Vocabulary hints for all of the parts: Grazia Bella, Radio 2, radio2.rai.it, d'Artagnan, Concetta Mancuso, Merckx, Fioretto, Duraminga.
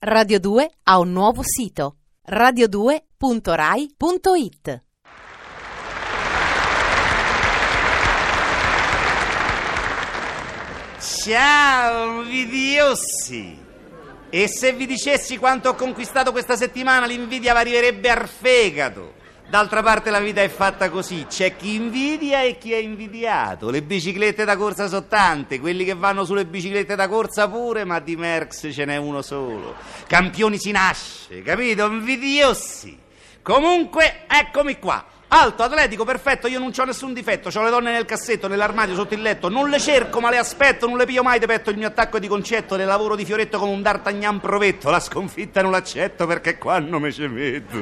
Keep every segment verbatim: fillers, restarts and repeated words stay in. Radio due ha un nuovo sito, radio due punto rai punto it. Ciao invidiosi! E se vi dicessi quanto ho conquistato questa settimana, l'invidia vi arriverebbe al fegato. D'altra parte la vita è fatta così, c'è chi invidia e chi è invidiato. Le biciclette da corsa sono tante, quelli che vanno sulle biciclette da corsa pure, ma di Merckx ce n'è uno solo. Campioni si nasce, capito? Invidiosi. Comunque, eccomi qua. Alto, atletico, perfetto, io non c'ho nessun difetto, c'ho le donne nel cassetto, nell'armadio, sotto il letto, non le cerco ma le aspetto, non le piglio mai di petto, il mio attacco è di concetto, le lavoro di Fioretto come un d'Artagnan provetto, la sconfitta non l'accetto perché qua non me ce metto.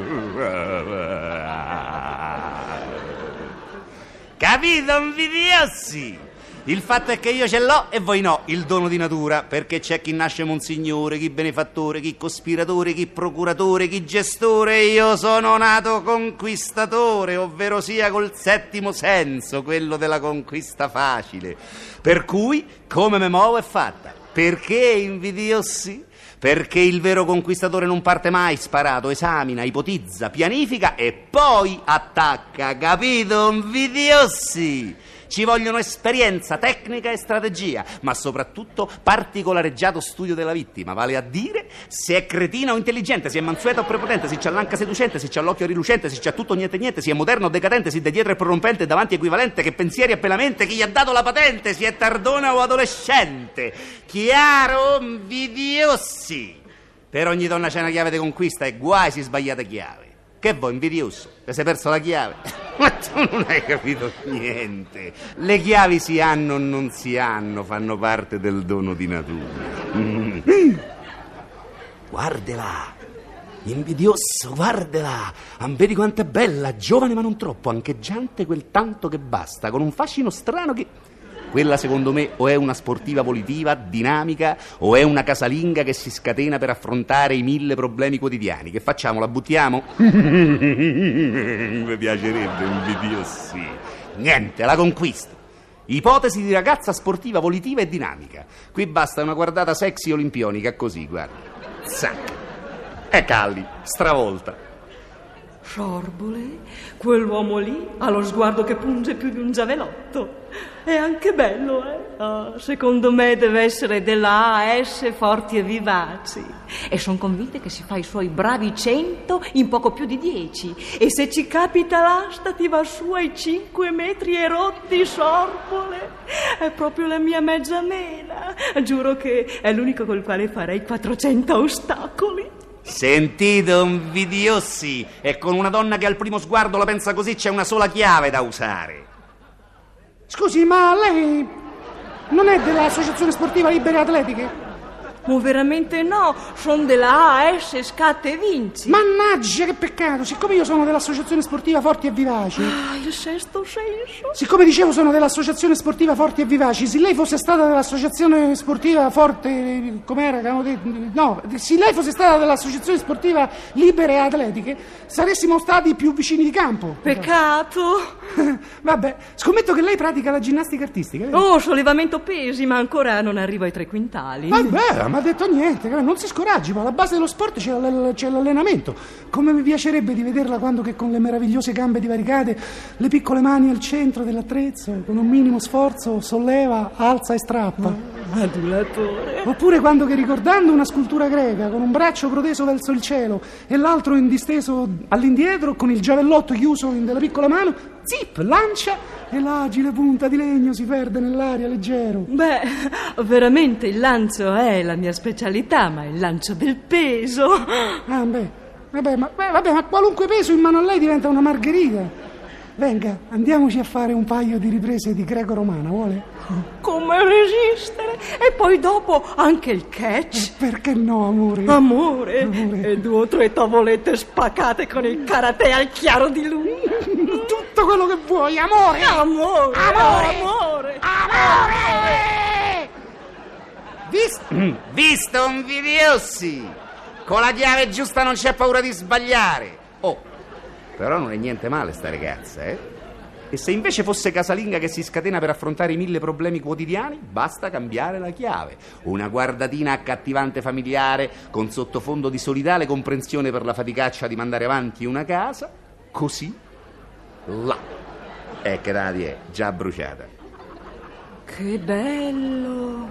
Capito, invidiosi? Il fatto è che io ce l'ho e voi no, il dono di natura, perché c'è chi nasce monsignore, chi benefattore, chi cospiratore, chi procuratore, chi gestore. Io sono nato conquistatore, ovvero sia col settimo senso, quello della conquista facile. Per cui, come me muovo è fatta. Perché invidiosi? Perché il vero conquistatore non parte mai sparato, esamina, ipotizza, pianifica e poi attacca, capito, invidiosi? Ci vogliono esperienza, tecnica e strategia, ma soprattutto particolareggiato studio della vittima, vale a dire se è cretina o intelligente, se è mansueta o prepotente, se c'ha l'anca seducente, se c'ha l'occhio rilucente, se c'ha tutto niente niente, se è moderno o decadente, se da dietro è prorompente, davanti equivalente, che pensieri ha pelamente, chi gli ha dato la patente, se è tardona o adolescente. Chiaro, invidiosi? Per ogni donna c'è una chiave di conquista e guai se sbagliate chiave. Che voi, invidioso? Ti sei perso la chiave? Ma tu non hai capito niente. Le chiavi si hanno o non si hanno, fanno parte del dono di natura. Mm. Guardela, invidioso, guardela. Ambedi quanto è bella, giovane ma non troppo, ancheggiante quel tanto che basta, con un fascino strano che... Quella secondo me o è una sportiva volitiva, dinamica, o è una casalinga che si scatena per affrontare i mille problemi quotidiani. Che facciamo, la buttiamo? Mi piacerebbe, invidiosi. Niente, la conquisto. Ipotesi di ragazza sportiva, volitiva e dinamica. Qui basta una guardata sexy olimpionica, così, guarda. Zac. È Calli, stravolta. Sciorbole, quell'uomo lì ha lo sguardo che punge più di un giavelotto. È anche bello, eh? Oh, secondo me deve essere della A S Forti e Vivaci. E sono convinta che si fa i suoi bravi cento in poco più di dieci. E se ci capita l'asta ti va su ai cinque metri e rotti, Sciorbole. È proprio la mia mezza mela. Giuro che è l'unico col quale farei quattrocento ostacoli. Sentite, invidiosi, e con una donna che al primo sguardo la pensa così c'è una sola chiave da usare. Scusi, ma lei non è dell'Associazione Sportiva Libere Atletiche? Oh, veramente no, sono della A S Scatte e Vinci. Mannaggia, che peccato, siccome io sono dell'Associazione Sportiva Forti e Vivaci. Ah, il sesto senso. Siccome dicevo sono dell'Associazione Sportiva Forti e Vivaci, se lei fosse stata dell'Associazione Sportiva Forte, com'era, no, se lei fosse stata dell'Associazione Sportiva Libere Atletiche, saressimo stati più vicini di campo. Peccato. Vabbè, scommetto che lei pratica la ginnastica artistica, vero? Oh, sollevamento pesi, ma ancora non arrivo ai tre quintali. Vabbè, ma ha detto niente, non si scoraggi, ma alla base dello sport c'è, l- c'è l'allenamento. Come mi piacerebbe di vederla quando che con le meravigliose gambe divaricate, le piccole mani al centro dell'attrezzo, con un minimo sforzo solleva, alza e strappa. Oh, adulatore. Oppure quando che ricordando una scultura greca, con un braccio proteso verso il cielo e l'altro in disteso all'indietro, con il giavellotto chiuso nella piccola mano, zip, lancia e l'agile punta di legno si perde nell'aria leggero. Beh, veramente il lancio è la mia specialità, ma il lancio del peso. Ah, beh, vabbè, ma, beh, vabbè, ma qualunque peso in mano a lei diventa una margherita. Venga, andiamoci a fare un paio di riprese di greco-romana, vuole? Come resistere? E poi dopo anche il catch? Eh, perché no, amore? Amore? Amore? E due o tre tavolette spaccate con il karate al chiaro di luna. Tutto quello che vuoi, amore! Amore! Amore! Amore! Amore! Visto? Visto, invidiosi! Con la chiave giusta non c'è paura di sbagliare. Oh! Però non è niente male sta ragazza, eh? E se invece fosse casalinga che si scatena per affrontare i mille problemi quotidiani, basta cambiare la chiave. Una guardatina accattivante familiare, con sottofondo di solidale comprensione per la faticaccia di mandare avanti una casa, così, là. E che dati è, già bruciata. Che bello!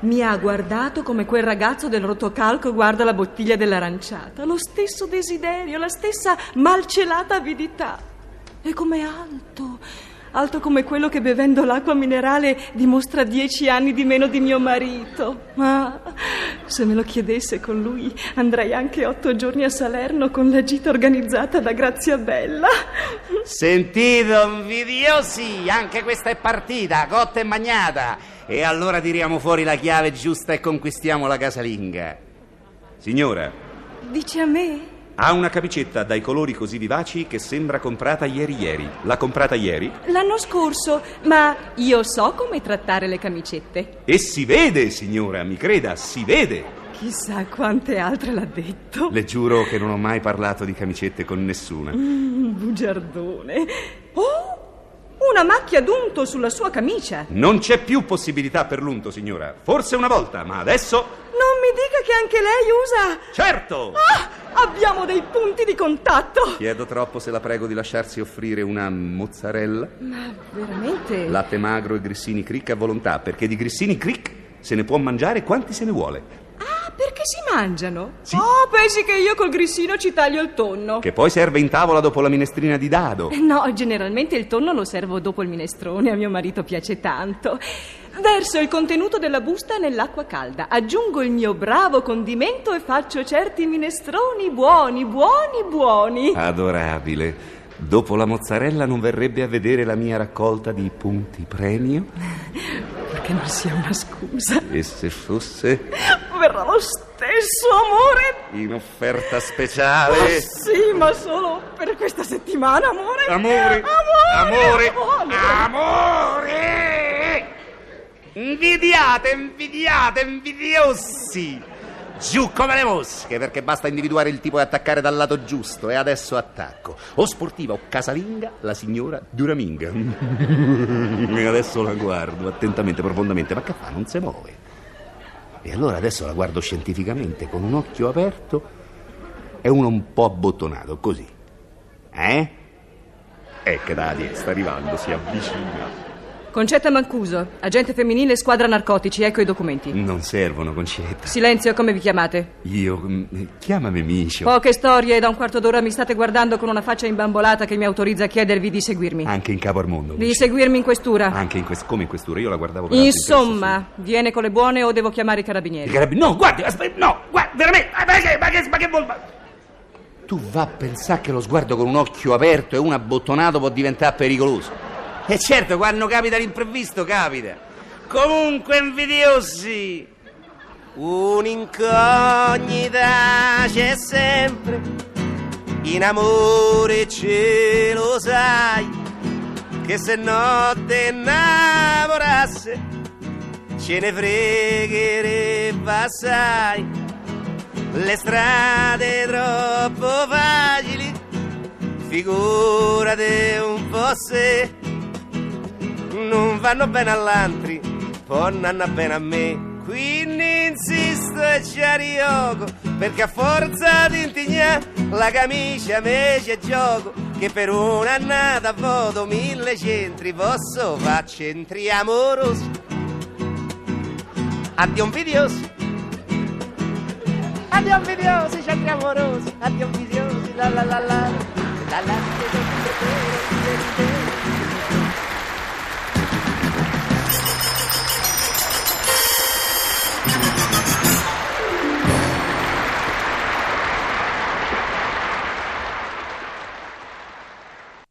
Mi ha guardato come quel ragazzo del rotocalco guarda la bottiglia dell'aranciata. Lo stesso desiderio, la stessa malcelata avidità. E com'è alto, alto come quello che bevendo l'acqua minerale dimostra dieci anni di meno di mio marito. Ma se me lo chiedesse con lui andrei anche otto giorni a Salerno con la gita organizzata da Grazia Bella. Sentite, invidiosi, anche questa è partita, cotta e magnata. E allora tiriamo fuori la chiave giusta e conquistiamo la casalinga. Signora. Dice a me? Ha una camicetta dai colori così vivaci che sembra comprata ieri ieri. L'ha comprata ieri? L'anno scorso, ma io so come trattare le camicette. E si vede, signora, mi creda, si vede. Chissà quante altre l'ha detto. Le giuro che non ho mai parlato di camicette con nessuna. Mm, bugiardone. Oh! Una macchia d'unto sulla sua camicia. Non c'è più possibilità per l'unto, signora. Forse una volta, ma adesso... Non mi dica che anche lei usa... Certo! Ah, abbiamo dei punti di contatto. Chiedo troppo se la prego di lasciarsi offrire una mozzarella. Ma veramente... Latte magro e grissini cric a volontà, perché di grissini cric se ne può mangiare quanti se ne vuole. Ah, perché si mangiano? Sì. Oh, pensi che io col grissino ci taglio il tonno? Che poi serve in tavola dopo la minestrina di dado. No, generalmente il tonno lo servo dopo il minestrone, a mio marito piace tanto. Verso il contenuto della busta nell'acqua calda, aggiungo il mio bravo condimento e faccio certi minestroni buoni, buoni, buoni. Adorabile. Dopo la mozzarella non verrebbe a vedere la mia raccolta di punti premio? Perché non sia una scusa. E se fosse? Verrà lo stesso, amore. In offerta speciale. Oh, sì, ma solo per questa settimana, amore. Amore. Amore. Amore. Amore. Invidiate, invidiate, invidiosi. Giù come le mosche, perché basta individuare il tipo e attaccare dal lato giusto. E adesso attacco. O sportiva o casalinga, la signora Duraminga. Adesso la guardo attentamente, profondamente. Ma che fa? Non si muove. E allora adesso la guardo scientificamente, con un occhio aperto e uno un po' abbottonato, così. Eh? Ecco, dai, sta arrivando, si avvicina. Concetta Mancuso, agente femminile, squadra narcotici, ecco i documenti. Non servono, Concetta. Silenzio, come vi chiamate? Io, chiamami Micio. Poche storie, da un quarto d'ora mi state guardando con una faccia imbambolata che mi autorizza a chiedervi di seguirmi. Anche in capo al mondo. Di Micio. Seguirmi in questura. Anche in questura, come in questura, io la guardavo per Insomma, viene con le buone o devo chiamare i carabinieri? I carabinieri? No, guardi, aspetta, no, guarda, veramente, ma che, ma che, ma che volta... Tu va a pensare che lo sguardo con un occhio aperto e uno abbottonato può diventare pericoloso. E certo, quando capita l'imprevisto, capita. Comunque, invidiosi, un'incognita c'è sempre. In amore ce lo sai, che se no te innamorasse, ce ne fregherebbe assai. Le strade troppo facili, figurate un po' se... Non vanno bene all'antri, poi non vanno bene a me. Quindi insisto e ci arrivo, perché a forza di intignare la camicia me c'è gioco. Che per un'annata voto mille centri, posso far centri amorosi. Addio invidiosi, addio invidiosi, centri amorosi, addio invidiosi, la la la la la la la.